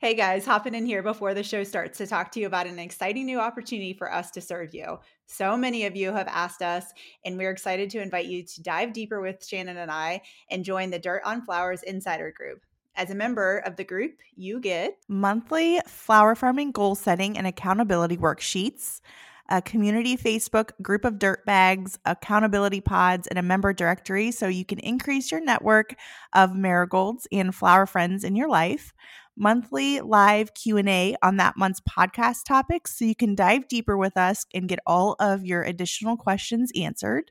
Hey guys, hopping in here before the show starts to talk to you about an exciting new opportunity for us to serve you. So many of you have asked us, and we're excited to invite you to dive deeper with Shannon and I and join the Dirt on Flowers Insider Group. As a member of the group, you get monthly flower farming goal setting and accountability worksheets, a community Facebook group of dirtbags, accountability pods, and a member directory so you can increase your network of marigolds and flower friends in your life. Monthly live Q&A on that month's podcast topics so you can dive deeper with us and get all of your additional questions answered.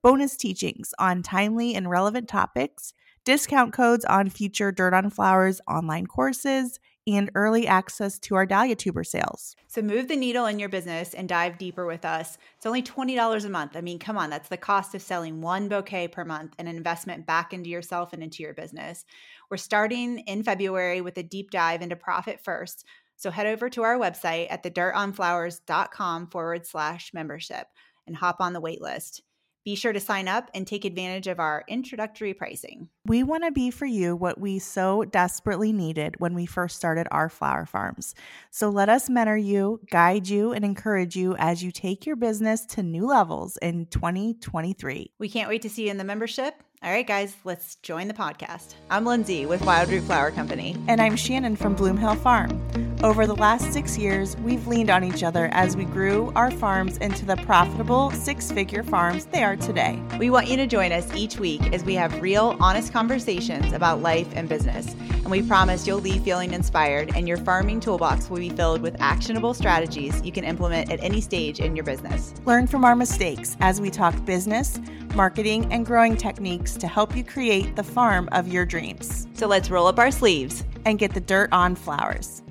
Bonus teachings on timely and relevant topics, discount codes on future Dirt on Flowers online courses, and early access to our Dahlia tuber sales. So move the needle in your business and dive deeper with us. It's only $20 a month. I mean, come on, that's the cost of selling one bouquet per month and an investment back into yourself and into your business. We're starting in February with a deep dive into Profit First. So head over to our website at thedirtonflowers.com/membership and hop on the wait list. Be sure to sign up and take advantage of our introductory pricing. We want to be for you what we so desperately needed when we first started our flower farms. So let us mentor you, guide you, and encourage you as you take your business to new levels in 2023. We can't wait to see you in the membership. All right, guys, let's join the podcast. I'm Lindsay with Wild Root Flower Company. And I'm Shannon from Bloom Hill Farm. Over the last 6 years, we've leaned on each other as we grew our farms into the profitable six-figure farms they are today. We want you to join us each week as we have real, honest conversations about life and business. And we promise you'll leave feeling inspired and your farming toolbox will be filled with actionable strategies you can implement at any stage in your business. Learn from our mistakes as we talk business, marketing, and growing techniques to help you create the farm of your dreams. So let's roll up our sleeves and get the dirt on flowers.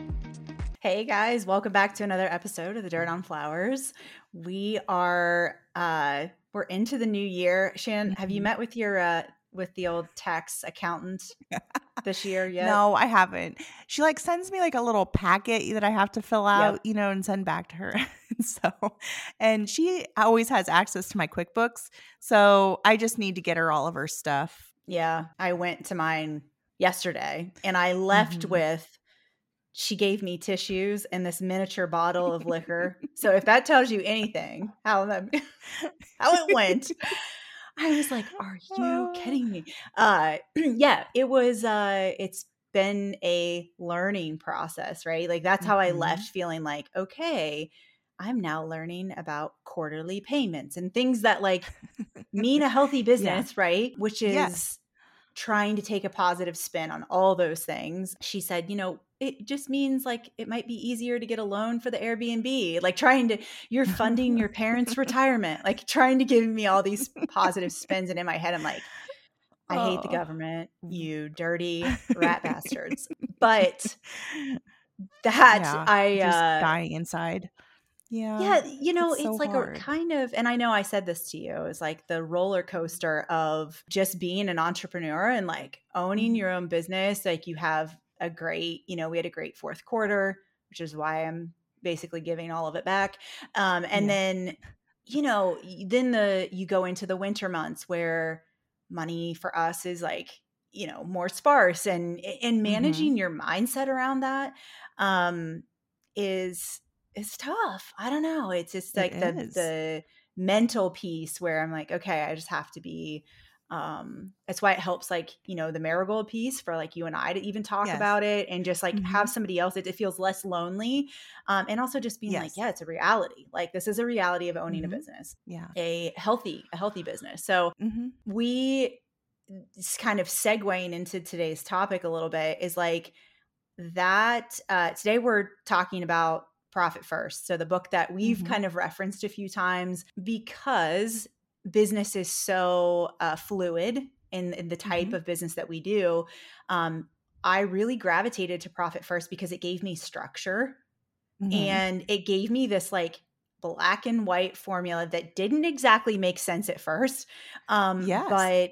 Hey guys, welcome back to another episode of the Dirt on Flowers. We are we're into the new year. Shannon, have you met with your with the old tax accountant this year yet? No, I haven't. She sends me a little packet that I have to fill out, yep, and send back to her. And she always has access to my QuickBooks. So I just need to get her all of her stuff. Yeah. I went to mine yesterday and I left with, she gave me tissues and this miniature bottle of liquor. So if that tells you anything, how it went, I was like, are you kidding me? Yeah, it was, it's been a learning process, right? That's how I left feeling okay, I'm now learning about quarterly payments and things that mean a healthy business, yeah, right? Which is trying to take a positive spin on all those things. She said, it just means it might be easier to get a loan for the Airbnb, you're funding your parents' retirement, trying to give me all these positive spins. And in my head, I'm like, I hate the government, you dirty rat bastards. But that I just dying inside. Yeah. Yeah. It's so hard. And I know I said this to you, it's the roller coaster of just being an entrepreneur and owning your own business. You have a great, we had a great fourth quarter, which is why I'm basically giving all of it back. Then, you go into the winter months where money for us is more sparse, and managing your mindset around that is tough. I don't know. It's just the mental piece where I'm okay, I just have to be, that's why it helps, the marigold piece for you and I to even talk about it and just have somebody else. It feels less lonely. And also just being it's a reality. This is a reality of owning a business, a healthy business. So we kind of segueing into today's topic a little bit is that, today we're talking about Profit First. So the book that we've kind of referenced a few times because business is so fluid in the type of business that we do. I really gravitated to Profit First because it gave me structure and it gave me this black and white formula that didn't exactly make sense at first. But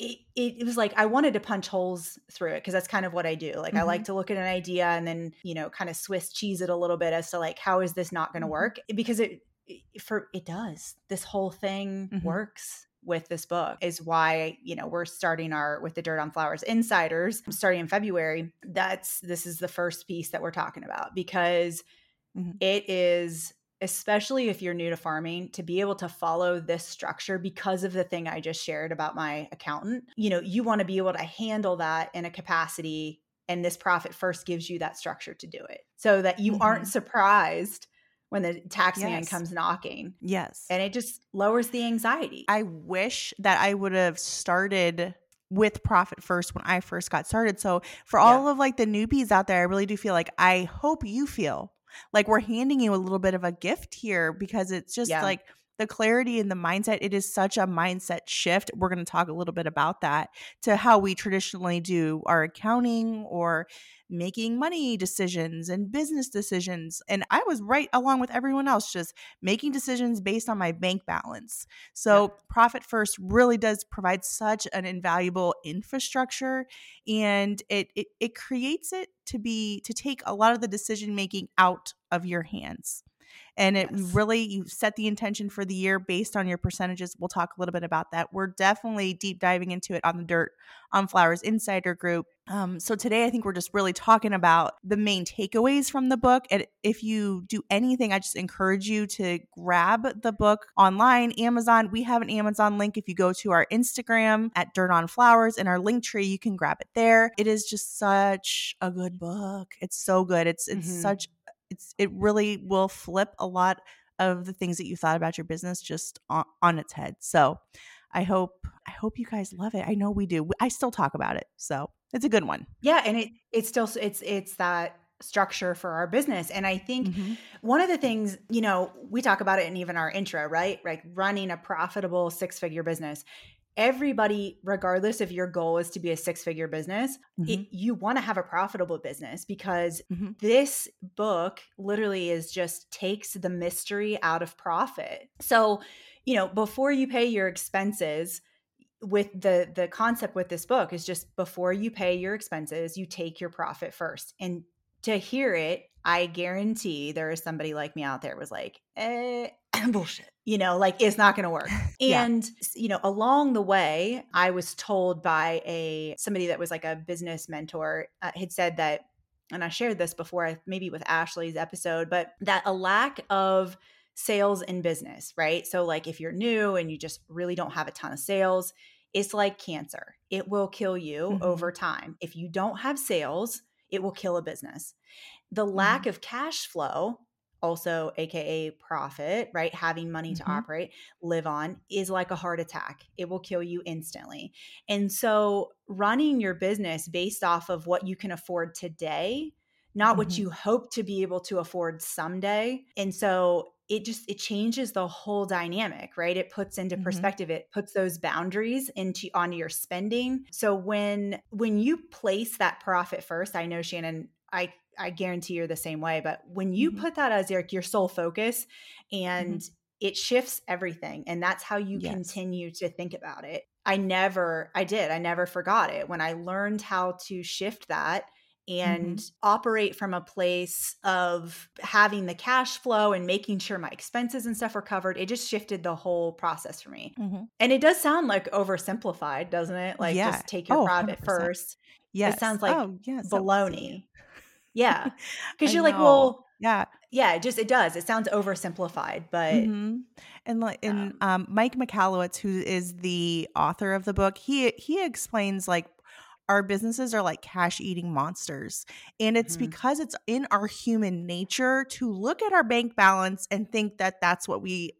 it was I wanted to punch holes through it because that's kind of what I do. I like to look at an idea and then, kind of Swiss cheese it a little bit as to how is this not going to work? Because it does. This whole thing works. with this book is why, you know, we're starting with the Dirt on Flowers Insiders starting in February. This is the first piece that we're talking about, because it is, especially if you're new to farming, to be able to follow this structure because of the thing I just shared about my accountant. You know, you want to be able to handle that in a capacity, and this Profit First gives you that structure to do it so that you aren't surprised when the tax man comes knocking. Yes. And it just lowers the anxiety. I wish that I would have started with Profit First when I first got started. So for all of like the newbies out there, I really do feel like, I hope you feel like we're handing you a little bit of a gift here, because it's just like the clarity and the mindset. It is such a mindset shift. We're going to talk a little bit about that, to how we traditionally do our accounting or making money decisions and business decisions. And I was right along with everyone else, just making decisions based on my bank balance. So Profit First really does provide such an invaluable infrastructure, and it creates it to take a lot of the decision making out of your hands. And it really, you set the intention for the year based on your percentages. We'll talk a little bit about that. We're definitely deep diving into it on the Dirt on Flowers Insider Group. So today, I think we're just really talking about the main takeaways from the book. And if you do anything, I just encourage you to grab the book online, Amazon. We have an Amazon link. If you go to our Instagram at Dirt on Flowers and our link tree, you can grab it there. It is just such a good book. It's so good. It's such. It really will flip a lot of the things that you thought about your business just on its head. So I hope you guys love it. I know we do. I still talk about it. So it's a good one. Yeah. And it's that structure for our business. And I think one of the things, you know, we talk about it in even our intro, right? Like running a profitable 6-figure business. Everybody, regardless if your goal is to be a 6-figure business, you want to have a profitable business, because this book literally takes the mystery out of profit. So, you know, before you pay your expenses, with the concept with this book is just before you pay your expenses, you take your profit first. And to hear it, I guarantee there is somebody like me out there was like, bullshit, you know, like it's not going to work. And, you know, along the way, I was told by somebody that was like a business mentor had said that, and I shared this before, maybe with Ashley's episode, but that a lack of sales in business, right? So like if you're new and you just really don't have a ton of sales, it's like cancer. It will kill you over time. If you don't have sales, it will kill a business. The lack of cash flow, also AKA profit, right? Having money to operate, live on, is like a heart attack. It will kill you instantly. And so running your business based off of what you can afford today, not what you hope to be able to afford someday. And so it changes the whole dynamic, right? It puts into perspective, it puts those boundaries onto your spending. So when you place that profit first, I know, Shannon, I guarantee you're the same way, but when you put that as your sole focus, and it shifts everything, and that's how you continue to think about it. I never forgot it when I learned how to shift that and operate from a place of having the cash flow and making sure my expenses and stuff were covered. It just shifted the whole process for me. And it does sound like oversimplified, doesn't it? Like just take your profit 100%. First. Yes. It sounds like baloney. Yeah. Because you're like, well, it does. It sounds oversimplified, but. And Mike Michalowicz, who is the author of the book, he explains like our businesses are like cash eating monsters. And it's because it's in our human nature to look at our bank balance and think that that's what we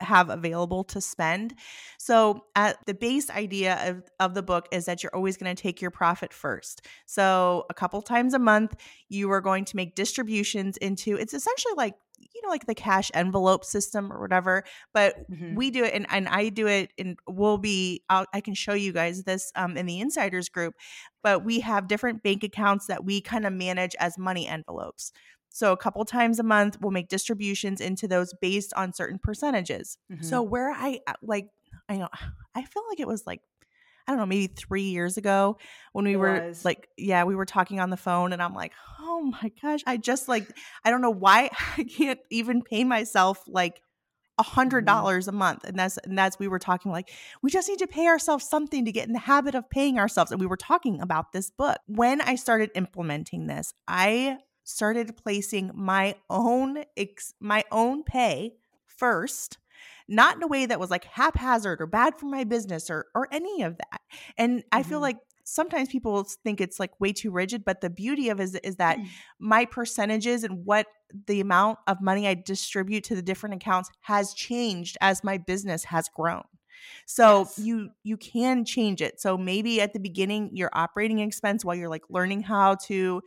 have available to spend. So at the base idea of the book is that you're always going to take your profit first. So a couple times a month, you are going to make distributions into, it's essentially like, you know, like the cash envelope system or whatever, but we do it and I do it, and I can show you guys this in the insiders group, but we have different bank accounts that we kind of manage as money envelopes. So a couple times a month, we'll make distributions into those based on certain percentages. So where I feel like it was like, I don't know, maybe 3 years ago when we were talking on the phone, and I'm like, oh my gosh, I don't know why I can't even pay myself like $100 a month. And that's, we were talking like, we just need to pay ourselves something to get in the habit of paying ourselves. And we were talking about this book. When I started implementing this, I started placing my own pay first, not in a way that was like haphazard or bad for my business or any of that. And I feel like sometimes people think it's like way too rigid, but the beauty of it is that my percentages and what the amount of money I distribute to the different accounts has changed as my business has grown. So you can change it. So maybe at the beginning, your operating expense, while you're like learning how to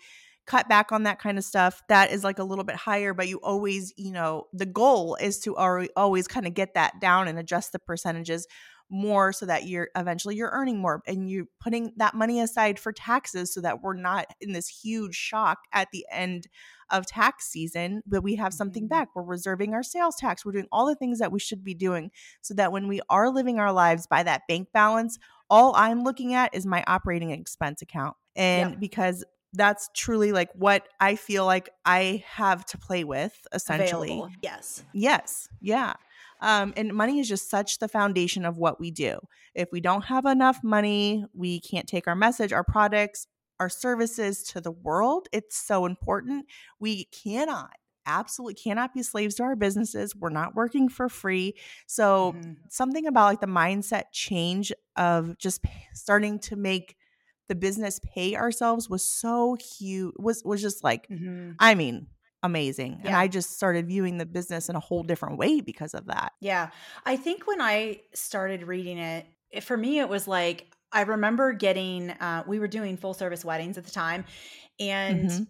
cut back on that kind of stuff, that is like a little bit higher, but you always, the goal is to always kind of get that down and adjust the percentages more so that you're eventually earning more, and you're putting that money aside for taxes so that we're not in this huge shock at the end of tax season, but we have something back. We're reserving our sales tax. We're doing all the things that we should be doing so that when we are living our lives by that bank balance, all I'm looking at is my operating expense account. And because that's truly like what I feel like I have to play with, essentially. Available. Yes. Yeah. And money is just such the foundation of what we do. If we don't have enough money, we can't take our message, our products, our services to the world. It's so important. We absolutely cannot be slaves to our businesses. We're not working for free. So something about like the mindset change of just starting to make the business pay ourselves was so huge, was just like, I mean, amazing. Yeah. And I just started viewing the business in a whole different way because of that. Yeah. I think when I started reading it, for me, it was like, I remember getting, we were doing full service weddings at the time. And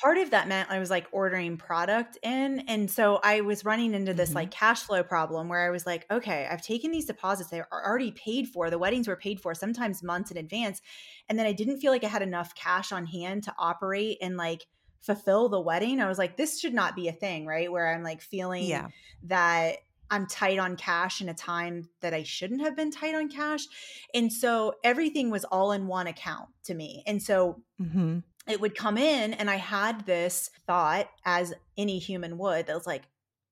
part of that meant I was like ordering product in. And so I was running into this like cash flow problem where I was like, okay, I've taken these deposits. They are already paid for. The weddings were paid for sometimes months in advance. And then I didn't feel like I had enough cash on hand to operate and like fulfill the wedding. I was like, this should not be a thing, right? Where I'm like feeling that I'm tight on cash in a time that I shouldn't have been tight on cash. And so everything was all in one account to me. And so it would come in and I had this thought, as any human would, that was like,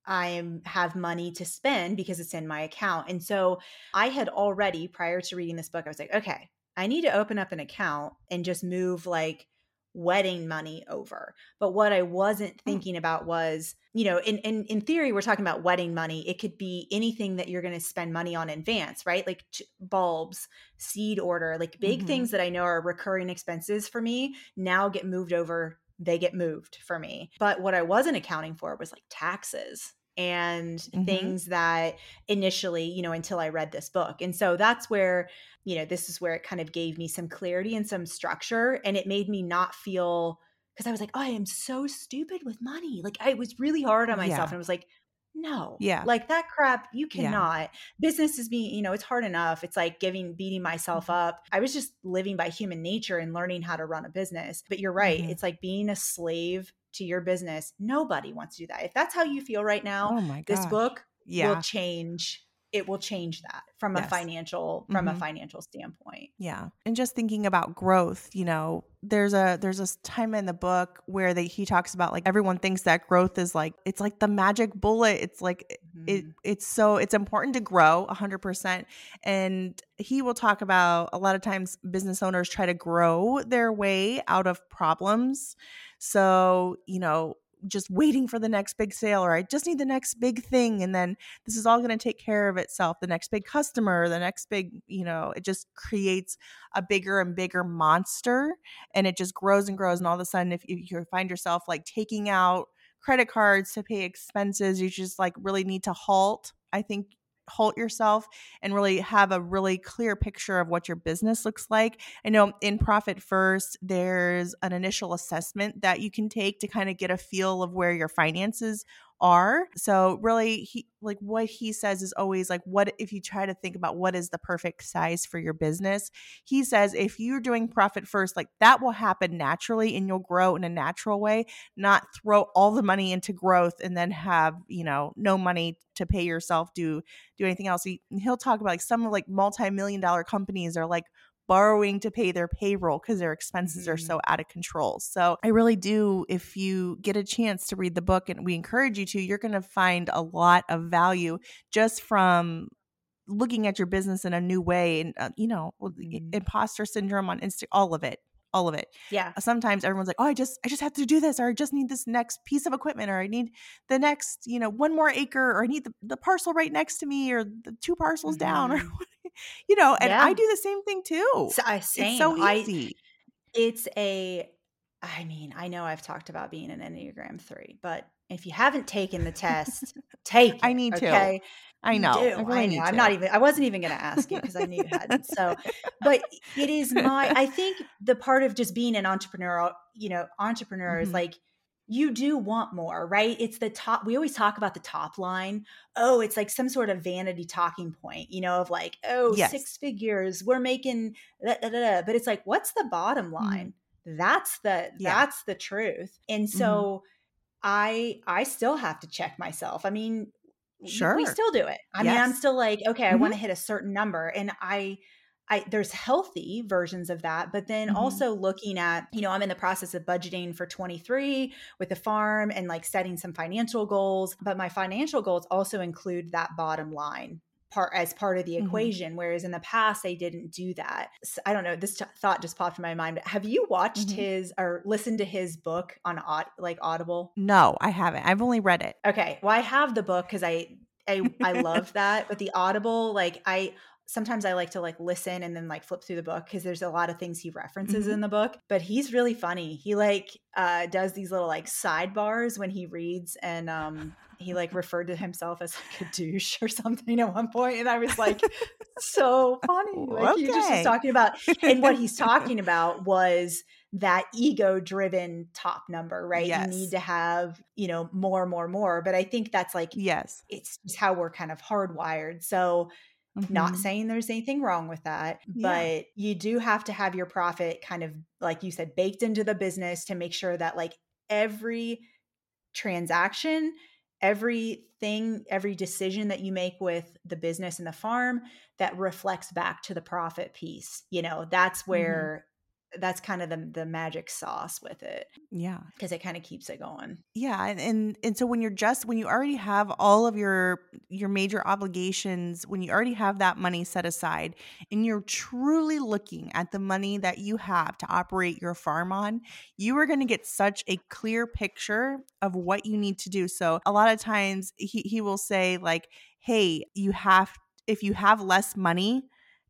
I have money to spend because it's in my account. And so I had already, prior to reading this book, I was like, okay, I need to open up an account and just move like wedding money over. But what I wasn't thinking about was, in theory, we're talking about wedding money. It could be anything that you're going to spend money on in advance, right? Like bulbs, seed order, like big things that I know are recurring expenses for me now get moved over. They get moved for me. But what I wasn't accounting for was like taxes and things that initially, until I read this book. And so that's where, this is where it kind of gave me some clarity and some structure. And it made me not feel, because I was like, oh, I am so stupid with money. Like I was really hard on myself. And I was like, no, like that crap, you cannot. Business is being, it's hard enough. It's like beating myself up. I was just living by human nature and learning how to run a business. But you're right. It's like being a slave to your business. Nobody wants to do that. If that's how you feel right now, this book will change. It will change that from a financial, standpoint. Yeah. And just thinking about growth, there's a time in the book where he talks about like, everyone thinks that growth is like, it's like the magic bullet. It's like, it's important to grow 100%. And he will talk about a lot of times business owners try to grow their way out of problems. So, just waiting for the next big sale, or I just need the next big thing. And then this is all going to take care of itself. The next big customer, the next big, it just creates a bigger and bigger monster, and it just grows and grows. And all of a sudden, if you find yourself like taking out credit cards to pay expenses, you just like really need to halt yourself and really have a really clear picture of what your business looks like. I know in Profit First, there's an initial assessment that you can take to kind of get a feel of where your finances are. So really, what he says is always like, what if you try to think about what is the perfect size for your business? He says, if you're doing Profit First, like that will happen naturally and you'll grow in a natural way, not throw all the money into growth and then have, no money to pay yourself, do anything else. He'll talk about like some like multi-million dollar companies are like borrowing to pay their payroll because their expenses are so out of control. So I really do, if you get a chance to read the book, and we encourage you to, you're going to find a lot of value just from looking at your business in a new way and, imposter syndrome on Insta, all of it. Yeah. Sometimes everyone's like, oh, I just have to do this, or I just need this next piece of equipment, or I need the next, one more acre, or I need the parcel right next to me, or the two parcels down, or, and I do the same thing too. Same. It's so easy. I know I've talked about being an Enneagram 3, but if you haven't taken the test, take it. I need to. Okay? I know. I really know. I wasn't even going to ask you because I knew you hadn't. So, but it is I think the part of just being an entrepreneur, is like, you do want more, right? It's the top. We always talk about the top line. Oh, it's like some sort of vanity talking point, of like, oh, yes, 6 figures, we're making da. But it's like, what's the bottom line? That's the truth. And so I still have to check myself. I mean, sure, we still do it. I mean, I'm still like, okay, I want to hit a certain number. And I there's healthy versions of that, but then also looking at, I'm in the process of budgeting for 23 with the farm and like setting some financial goals, but my financial goals also include that bottom line part as part of the equation. Whereas in the past, they didn't do that. So, I don't know. This thought just popped in my mind. Have you watched his or listened to his book on Audible? No, I haven't. I've only read it. Okay. Well, I have the book because I love that. But the Audible, sometimes I like to listen and then flip through the book because there's a lot of things he references in the book, but he's really funny. He does these little sidebars when he reads, and he referred to himself as a douche or something at one point. And I was like, so funny. He just was talking about, and what he's talking about was that ego driven top number, right? Yes. You need to have, more. But I think that's yes, it's just how we're kind of hardwired. So not saying there's anything wrong with that, but you do have to have your profit kind of, like you said, baked into the business to make sure that every transaction, everything, every decision that you make with the business and the farm, that reflects back to the profit piece. That's where that's kind of the magic sauce with it. Yeah. Because it kind of keeps it going. Yeah. And so when you already have all of your major obligations, when you already have that money set aside and you're truly looking at the money that you have to operate your farm on, you are going to get such a clear picture of what you need to do. So a lot of times he will say hey, if you have less money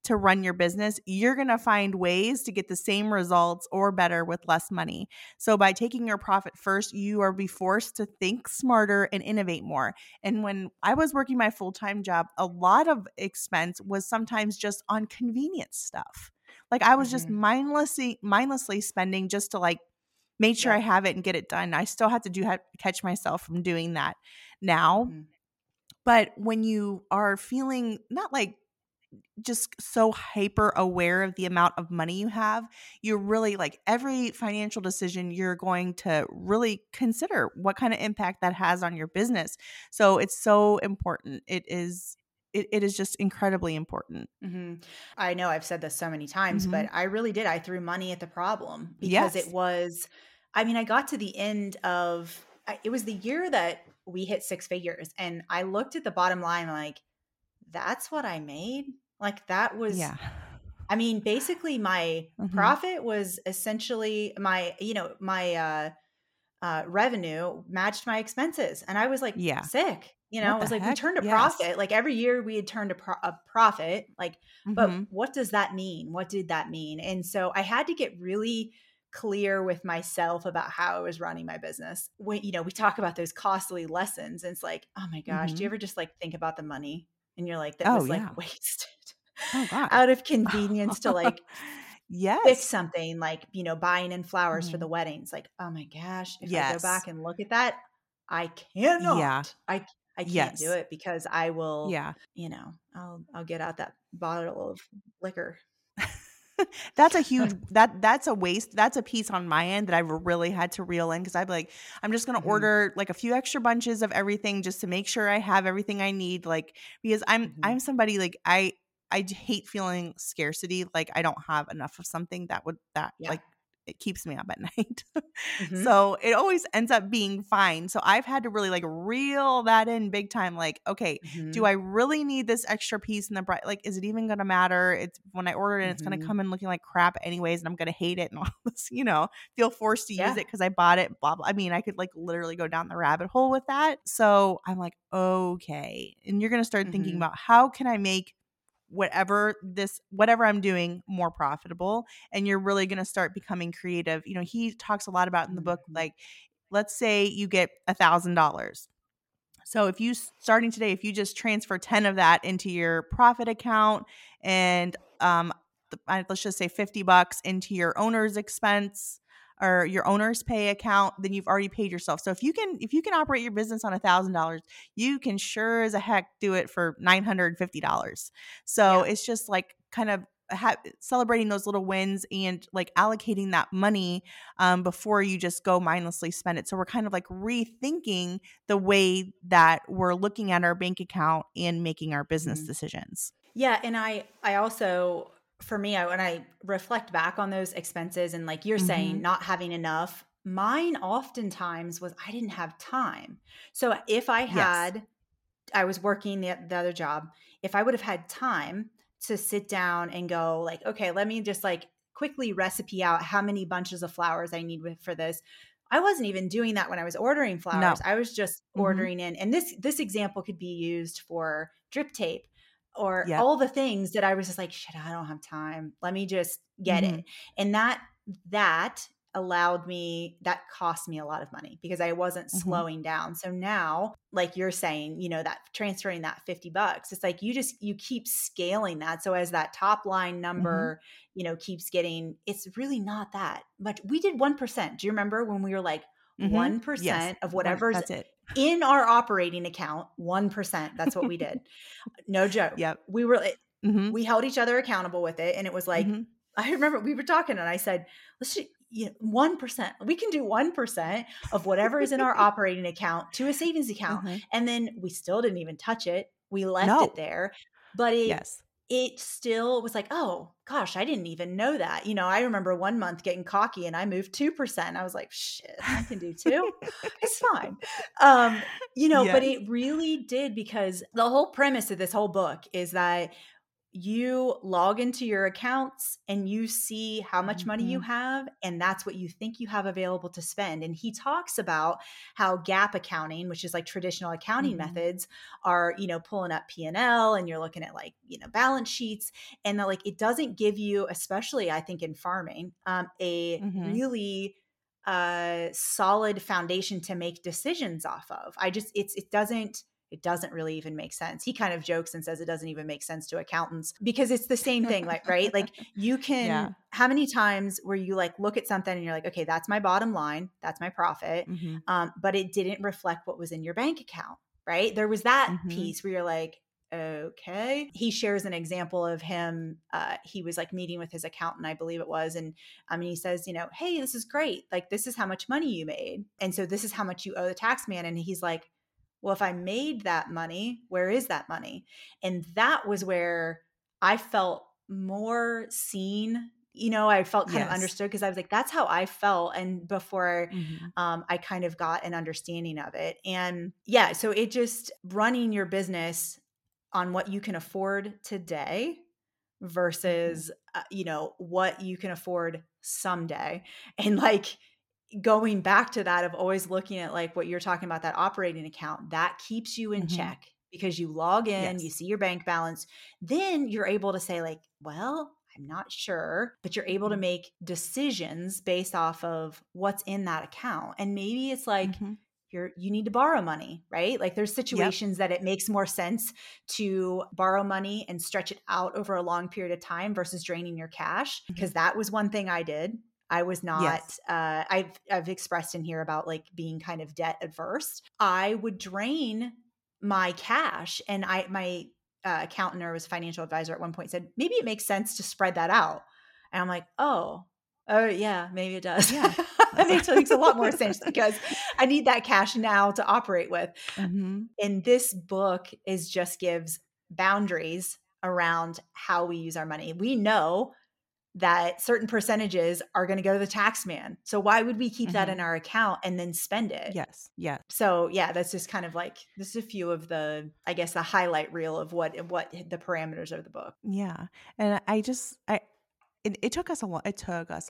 to run your business, you're going to find ways to get the same results or better with less money. So by taking your profit first, you are be forced to think smarter and innovate more. And when I was working my full-time job, a lot of expense was sometimes just on convenience stuff. I was just mindlessly spending just to make sure I have it and get it done. I still have to catch myself from doing that now. But when you are feeling not just so hyper aware of the amount of money you have, you're really every financial decision, you're going to really consider what kind of impact that has on your business. So it's so important. It is just incredibly important. I know I've said this so many times, but I really did. I threw money at the problem because it was, I got to the end of, it was the year that we hit 6 figures, and I looked at the bottom line, that's what I made. That was, basically my profit was essentially my, my revenue matched my expenses. And I was sick, it was we turned a profit, every year we had turned a profit, but what does that mean? What did that mean? And so I had to get really clear with myself about how I was running my business. When, we talk about those costly lessons, and it's oh my gosh, do you ever just think about the money? And you're that was wasted out of convenience to fix something buying in flowers for the weddings. Oh my gosh, if I go back and look at that, I cannot. Yeah. I can't do it because I will, I'll get out that bottle of liquor. That's a waste. That's a piece on my end that I've really had to reel in, because I'd be I'm just going to order a few extra bunches of everything just to make sure I have everything I need. Because I'm somebody I hate feeling scarcity. Like I don't have enough of something like it keeps me up at night. Mm-hmm. So it always ends up being fine. So I've had to really like reel that in big time. Like, okay, mm-hmm. do I really need this extra piece in the bride? Like, is it even going to matter? It's when I order it, mm-hmm. it's going to come in looking like crap anyways, and I'm going to hate it and all this, you know, feel forced to use it because I bought it, blah, blah. I mean, I could like literally go down the rabbit hole with that. So I'm like, okay. And you're going to start mm-hmm. thinking about how can I make whatever I'm doing more profitable. And you're really going to start becoming creative. You know, he talks a lot about in the book, like, let's say you get $1,000. So if you, starting today, if you just transfer 10 of that into your profit account and let's just say $50 into your owner's expense or your owner's pay account, then you've already paid yourself. So if you can operate your business on $1,000, you can sure as a heck do it for $950. So it's just like kind of celebrating those little wins and like allocating that money before you just go mindlessly spend it. So we're kind of like rethinking the way that we're looking at our bank account and making our business mm-hmm. decisions. Yeah. And I also... for me, when I reflect back on those expenses and like you're mm-hmm. saying, not having enough, mine oftentimes was I didn't have time. So if I had, I was working the other job, if I would have had time to sit down and go like, okay, let me just like quickly recipe out how many bunches of flowers I need for this. I wasn't even doing that when I was ordering flowers. No. I was just mm-hmm. ordering in. And this example could be used for drip tape. Or all the things that I was just like, shit, I don't have time. Let me just get mm-hmm. it. And that cost me a lot of money because I wasn't mm-hmm. slowing down. So now, like you're saying, you know, that transferring that $50, it's like, you keep scaling that. So as that top line number, mm-hmm. you know, keeps getting, it's really not that much. We did 1%. Do you remember when we were like, mm-hmm. 1% of whatever's in our operating account, 1%. That's what we did. No joke. Yep. We held each other accountable with it. And it was like, mm-hmm. I remember we were talking and I said, let's just, 1%, we can do 1% of whatever is in our operating account to a savings account. Mm-hmm. And then we still didn't even touch it. We left it there, but it still was like, oh gosh, I didn't even know that. You know, I remember one month getting cocky and I moved 2%. I was like, shit, I can do 2. It's fine. But it really did, because the whole premise of this whole book is that you log into your accounts and you see how much mm-hmm. money you have, and that's what you think you have available to spend. And he talks about how GAAP accounting, which is like traditional accounting mm-hmm. methods, are, you know, pulling up P&L and you're looking at like, you know, balance sheets, and that like it doesn't give you, especially I think in farming, a mm-hmm. really solid foundation to make decisions off of. It doesn't really even make sense. He kind of jokes and says it doesn't even make sense to accountants because it's the same thing, like, right? Like you can, how many times where you like look at something and you're like, okay, that's my bottom line. That's my profit. Mm-hmm. But it didn't reflect what was in your bank account, right? There was that mm-hmm. piece where you're like, okay. He shares an example of him. He was like meeting with his accountant, I believe it was. And I mean, he says, you know, hey, this is great. Like, this is how much money you made. And so this is how much you owe the tax man. And he's like, well, if I made that money, where is that money? And that was where I felt more seen. You know, I felt kind of understood, because I was like, that's how I felt. And before mm-hmm. I kind of got an understanding of it. And so it just running your business on what you can afford today versus, mm-hmm. You know, what you can afford someday. And like, going back to that of always looking at like what you're talking about, that operating account that keeps you in mm-hmm. check, because you log in, you see your bank balance, then you're able to say like, well, I'm not sure, but you're able to make decisions based off of what's in that account. And maybe it's like, mm-hmm. you need to borrow money, right? Like there's situations that it makes more sense to borrow money and stretch it out over a long period of time versus draining your cash. Mm-hmm. Cause that was one thing I did. I was not, I've expressed in here about like being kind of debt adverse. I would drain my cash, and my accountant, or was financial advisor at one point, said, maybe it makes sense to spread that out. And I'm like, oh yeah, maybe it does. Yeah. That makes a lot more sense because I need that cash now to operate with. Mm-hmm. And this book gives boundaries around how we use our money. We know that certain percentages are going to go to the tax man. So why would we keep that in our account and then spend it? Yes. Yeah. So yeah, that's just kind of like, this is a few of the, I guess, the highlight reel of what the parameters of the book. Yeah. And It took us a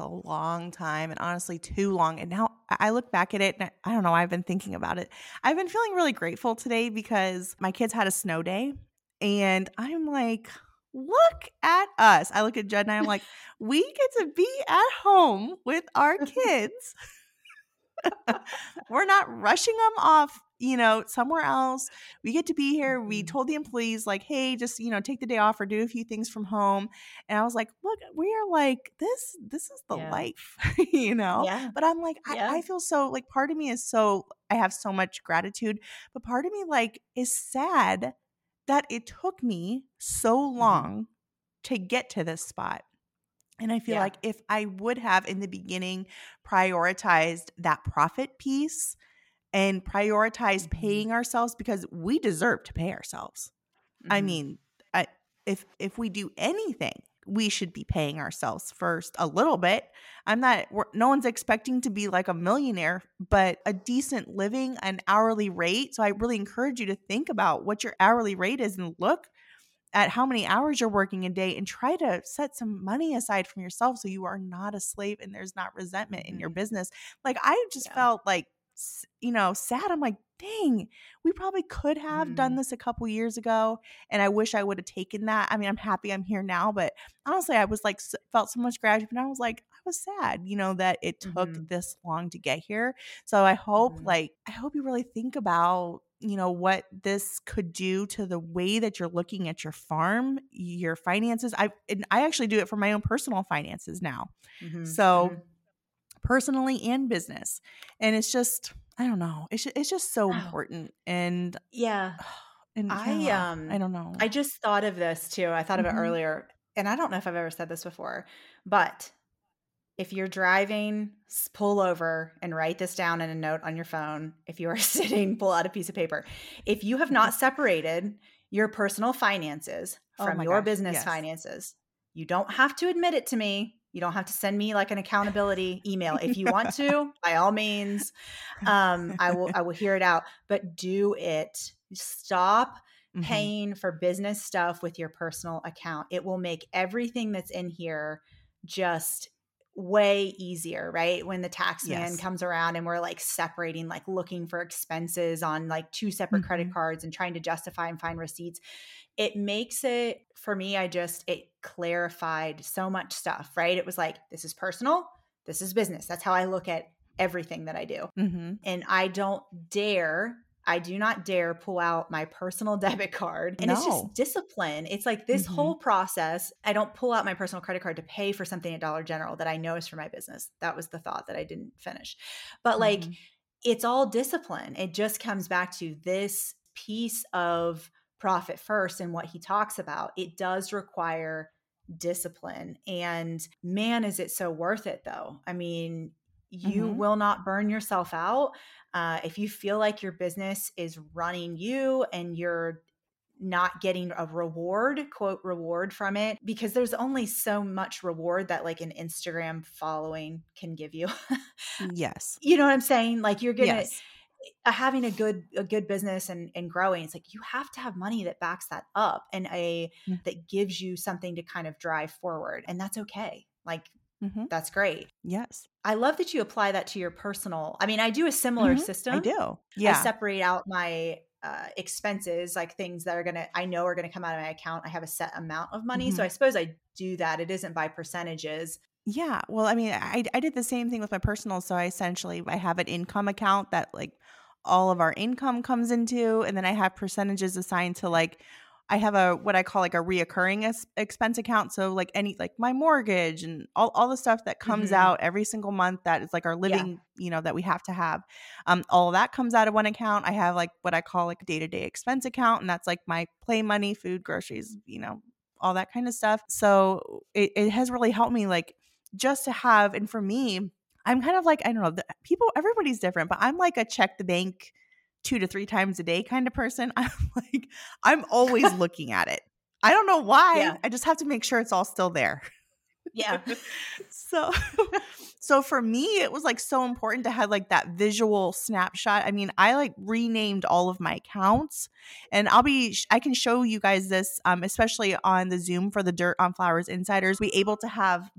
long time and honestly too long. And now I look back at it and I don't know, I've been thinking about it. I've been feeling really grateful today because my kids had a snow day and I'm like, look at us. I look at Jed and I'm like, we get to be at home with our kids. We're not rushing them off, somewhere else. We get to be here. We told the employees like, hey, just, take the day off or do a few things from home. And I was like, look, we are like, this is the life, Yeah. But I'm like, I feel so like part of me is so, I have so much gratitude, but part of me like is sad that it took me so long to get to this spot. And I feel like if I would have in the beginning prioritized that profit piece and prioritized paying ourselves, because we deserve to pay ourselves. I mean, if we do anything, we should be paying ourselves first a little bit. No one's expecting to be like a millionaire, but a decent living, an hourly rate. So I really encourage you to think about what your hourly rate is and look at how many hours you're working a day and try to set some money aside from yourself so you are not a slave and there's not resentment in your business. Like I just felt like, sad. I'm like, dang, we probably could have done this a couple years ago. And I wish I would have taken that. I mean, I'm happy I'm here now, but honestly, I was like, felt so much gratitude. And I was like, I was sad, that it took this long to get here. So I hope I hope you really think about, what this could do to the way that you're looking at your farm, your finances. I actually do it for my own personal finances now. So personally and business. And it's just, I don't know. It's just so important. And I don't know. I just thought of this too. I thought of it earlier and I don't know if I've ever said this before, but if you're driving, pull over and write this down in a note on your phone. If you are sitting, pull out a piece of paper. If you have not separated your personal finances from your business finances, you don't have to admit it to me. You don't have to send me like an accountability email. If you want to, by all means, I will hear it out, but do it. Stop paying for business stuff with your personal account. It will make everything that's in here just way easier, right? When the tax man comes around and we're like separating, like looking for expenses on like two separate credit cards and trying to justify and find receipts. It makes it, for me, it clarified so much stuff, right? It was like, this is personal, this is business. That's how I look at everything that I do. And I do not dare pull out my personal debit card. And it's just discipline. It's like this whole process. I don't pull out my personal credit card to pay for something at Dollar General that I know is for my business. That was the thought that I didn't finish. But like, it's all discipline. It just comes back to this piece of Profit First and what he talks about. It does require discipline. And man, is it so worth it though. I mean, you will not burn yourself out. If you feel like your business is running you and you're not getting a reward, quote, reward from it, because there's only so much reward that like an Instagram following can give you. You know what I'm saying? Like you're going to, having a good business and growing, it's like you have to have money that backs that up and that gives you something to kind of drive forward. And that's okay. Like that's great. Yes. I love that you apply that to your personal. I mean, I do a similar system. I do. Yeah. I separate out my expenses, like things that are going to come out of my account. I have a set amount of money. So I suppose I do that. It isn't by percentages. Yeah. Well, I mean, I did the same thing with my personal. So I have an income account that like all of our income comes into, and then I have percentages assigned to like, I have what I call like a reoccurring expense account. So like like my mortgage and all the stuff that comes out every single month that is like our living, that we have to have. All that comes out of one account. I have like what I call like a day-to-day expense account. And that's like my play money, food, groceries, all that kind of stuff. So it has really helped me like just to have, and for me, I'm kind of like, I don't know, everybody's different, but I'm like a check the bank 2 to 3 times a day kind of person. I'm always looking at it. I don't know why. Yeah. I just have to make sure it's all still there. Yeah. So for me, it was like so important to have like that visual snapshot. I mean, I like renamed all of my accounts, and I can show you guys this, especially on the Zoom for the Dirt on Flowers Insiders. We're able to have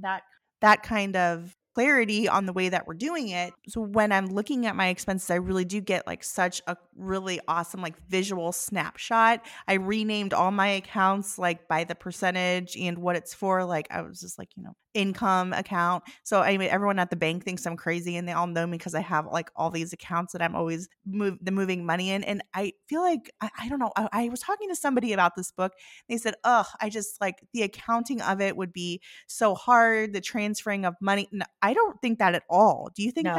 that kind of clarity on the way that we're doing it. So when I'm looking at my expenses, I really do get like such a really awesome like visual snapshot. I renamed all my accounts like by the percentage and what it's for. Like I was just like, income account. So anyway, everyone at the bank thinks I'm crazy and they all know me because I have like all these accounts that I'm always moving money in. And I feel like, I don't know, I was talking to somebody about this book. They said, I just like the accounting of it would be so hard, the transferring of money. No, I don't think that at all. Do you think that?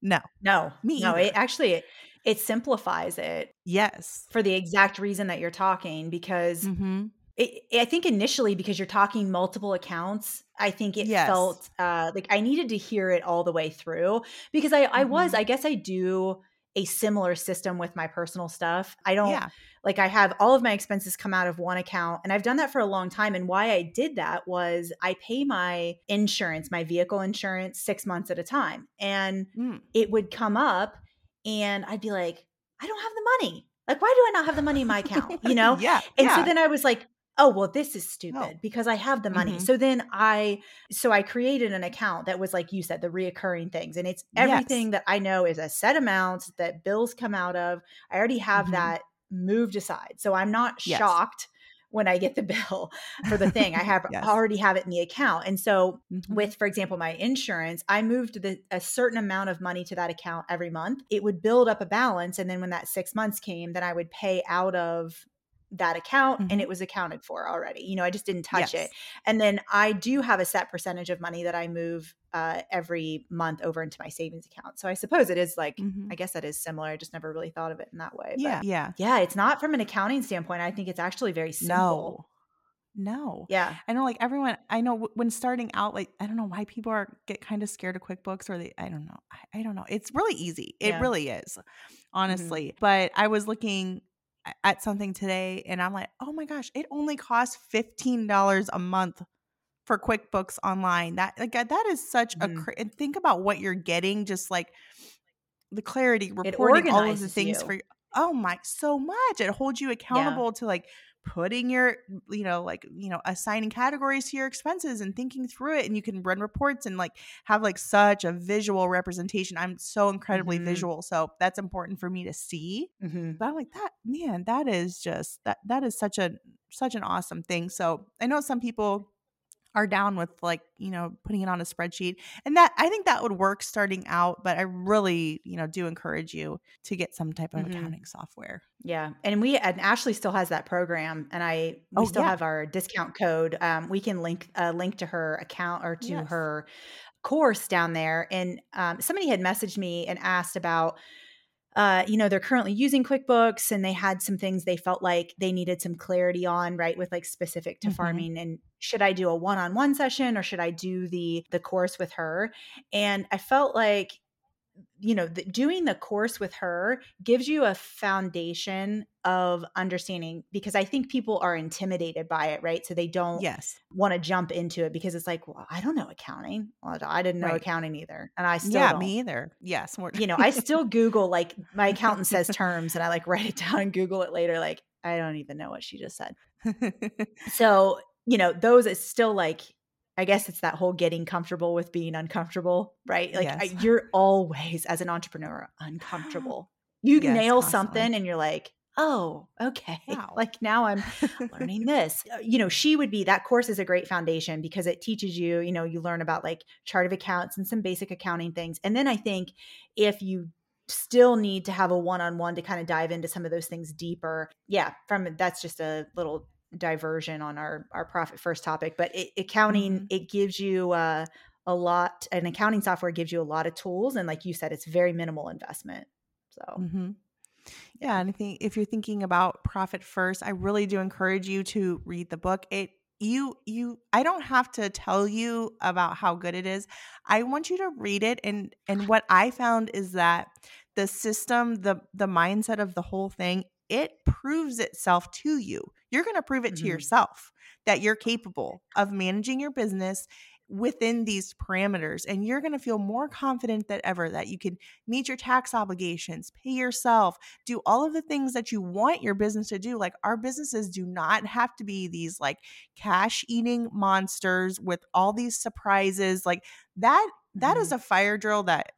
No. Me either. No, it actually, it simplifies it. Yes. For the exact reason that you're talking, because I think initially because you're talking multiple accounts, I think it felt like I needed to hear it all the way through because I guess I do a similar system with my personal stuff. I don't like I have all of my expenses come out of one account, and I've done that for a long time. And why I did that was I pay my insurance, my vehicle insurance 6 months at a time. And it would come up and I'd be like, I don't have the money. Like, why do I not have the money in my account? So then I was like, oh, well, this is stupid because I have the money. So then I created an account that was like you said, the reoccurring things. And it's everything that I know is a set amount that bills come out of. I already have that moved aside. So I'm not shocked when I get the bill for the thing. I have already have it in the account. And so with, for example, my insurance, I moved a certain amount of money to that account every month. It would build up a balance. And then when that 6 months came, then I would pay out of that account and it was accounted for already. I just didn't touch it. And then I do have a set percentage of money that I move every month over into my savings account. So I suppose it is like, I guess that is similar. I just never really thought of it in that way. Yeah. But yeah. It's not from an accounting standpoint. I think it's actually very simple. No. Yeah. I know like everyone, I know when starting out, like, I don't know why people get kind of scared of QuickBooks or I don't know. I don't know. It's really easy. It really is, honestly. But I was looking at something today and I'm like, oh my gosh, it only costs $15 a month for QuickBooks Online. That is such and think about what you're getting, just like the clarity, reporting all of the things for you. Oh my, so much. It holds you accountable to like putting your, assigning categories to your expenses and thinking through it. And you can run reports and like have like such a visual representation. I'm so incredibly visual. So that's important for me to see. But I'm like that is just, that is such an awesome thing. So I know some people are down with like, putting it on a spreadsheet, and that I think that would work starting out, but I really, do encourage you to get some type of accounting software. Yeah. And Ashley still has that program, and we still have our discount code. We can link a link to her account or to her course down there. And somebody had messaged me and asked about, they're currently using QuickBooks and they had some things they felt like they needed some clarity on, right, with like specific to farming. And should I do a one-on-one session or should I do the course with her? And I felt like, doing the course with her gives you a foundation of understanding, because I think people are intimidated by it, right? So they don't want to jump into it because it's like, well, I don't know accounting. Well, I didn't know accounting either. And I still don't. Me either. Yes. I still Google, like my accountant says terms and I like write it down and Google it later. Like, I don't even know what she just said. So, those is still like, I guess it's that whole getting comfortable with being uncomfortable, right? Like you're always, as an entrepreneur, uncomfortable. You nail constantly. Something and you're like, oh, okay. Wow. Like now I'm learning this. She would be, that course is a great foundation because it teaches you, you learn about like chart of accounts and some basic accounting things. And then I think if you still need to have a one-on-one to kind of dive into some of those things deeper. Yeah. That's just a little diversion on our Profit First topic, but accounting, it gives you an accounting software gives you a lot of tools. And like you said, it's very minimal investment. So, yeah. And I think if you're thinking about Profit First, I really do encourage you to read the book. I don't have to tell you about how good it is. I want you to read it. And what I found is that the system, the mindset of the whole thing, it proves itself to you. You're going to prove it to yourself that you're capable of managing your business within these parameters. And you're going to feel more confident than ever that you can meet your tax obligations, pay yourself, do all of the things that you want your business to do. Like, our businesses do not have to be these like cash eating monsters with all these surprises. Like that is a fire drill that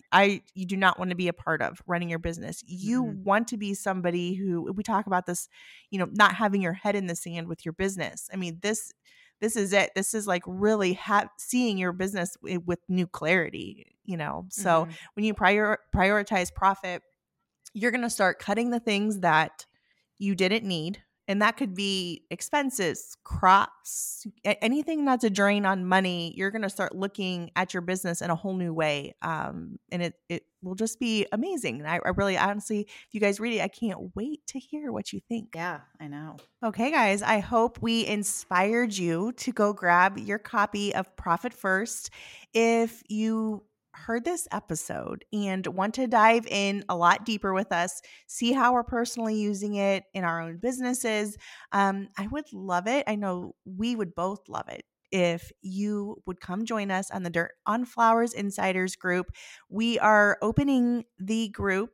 you do not want to be a part of running your business. You want to be somebody who, we talk about this, you know, not having your head in the sand with your business. I mean, this is it. This is like really seeing your business with new clarity, you know? So when you prioritize profit, you're going to start cutting the things that you didn't need. And that could be expenses, crops, anything that's a drain on money. You're going to start looking at your business in a whole new way. And it will just be amazing. And I really, honestly, if you guys read it, I can't wait to hear what you think. Yeah, I know. Okay, guys, I hope we inspired you to go grab your copy of Profit First. If you heard this episode and want to dive in a lot deeper with us, see how we're personally using it in our own businesses, I would love it. I know we would both love it if you would come join us on the Dirt on Flowers Insiders group. We are opening the group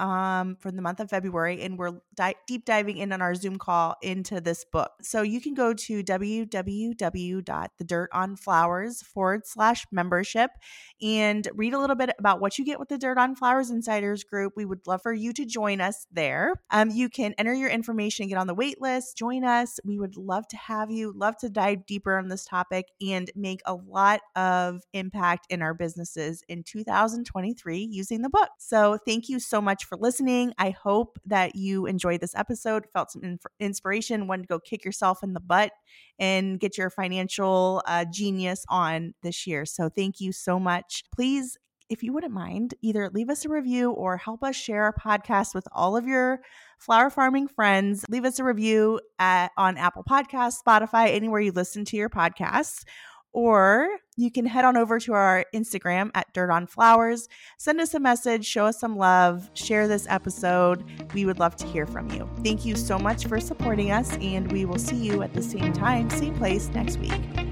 for the month of February, and we're deep diving in on our Zoom call into this book. So you can go to www.thedirtonflowers.com/membership and read a little bit about what you get with the Dirt on Flowers Insiders group. We would love for you to join us there. You can enter your information and get on the wait list. Join us. We would love to have you, love to dive deeper on this topic and make a lot of impact in our businesses in 2023 using the book. So thank you so much for listening. I hope that you enjoyed this episode, felt some inspiration, wanted to go kick yourself in the butt and get your financial genius on this year. So thank you so much. Please, if you wouldn't mind, either leave us a review or help us share our podcast with all of your flower farming friends. Leave us a review on Apple Podcasts, Spotify, anywhere you listen to your podcasts. Or you can head on over to our Instagram at Dirt on Flowers. Send us a message, show us some love, share this episode. We would love to hear from you. Thank you so much for supporting us, and we will see you at the same time, same place next week.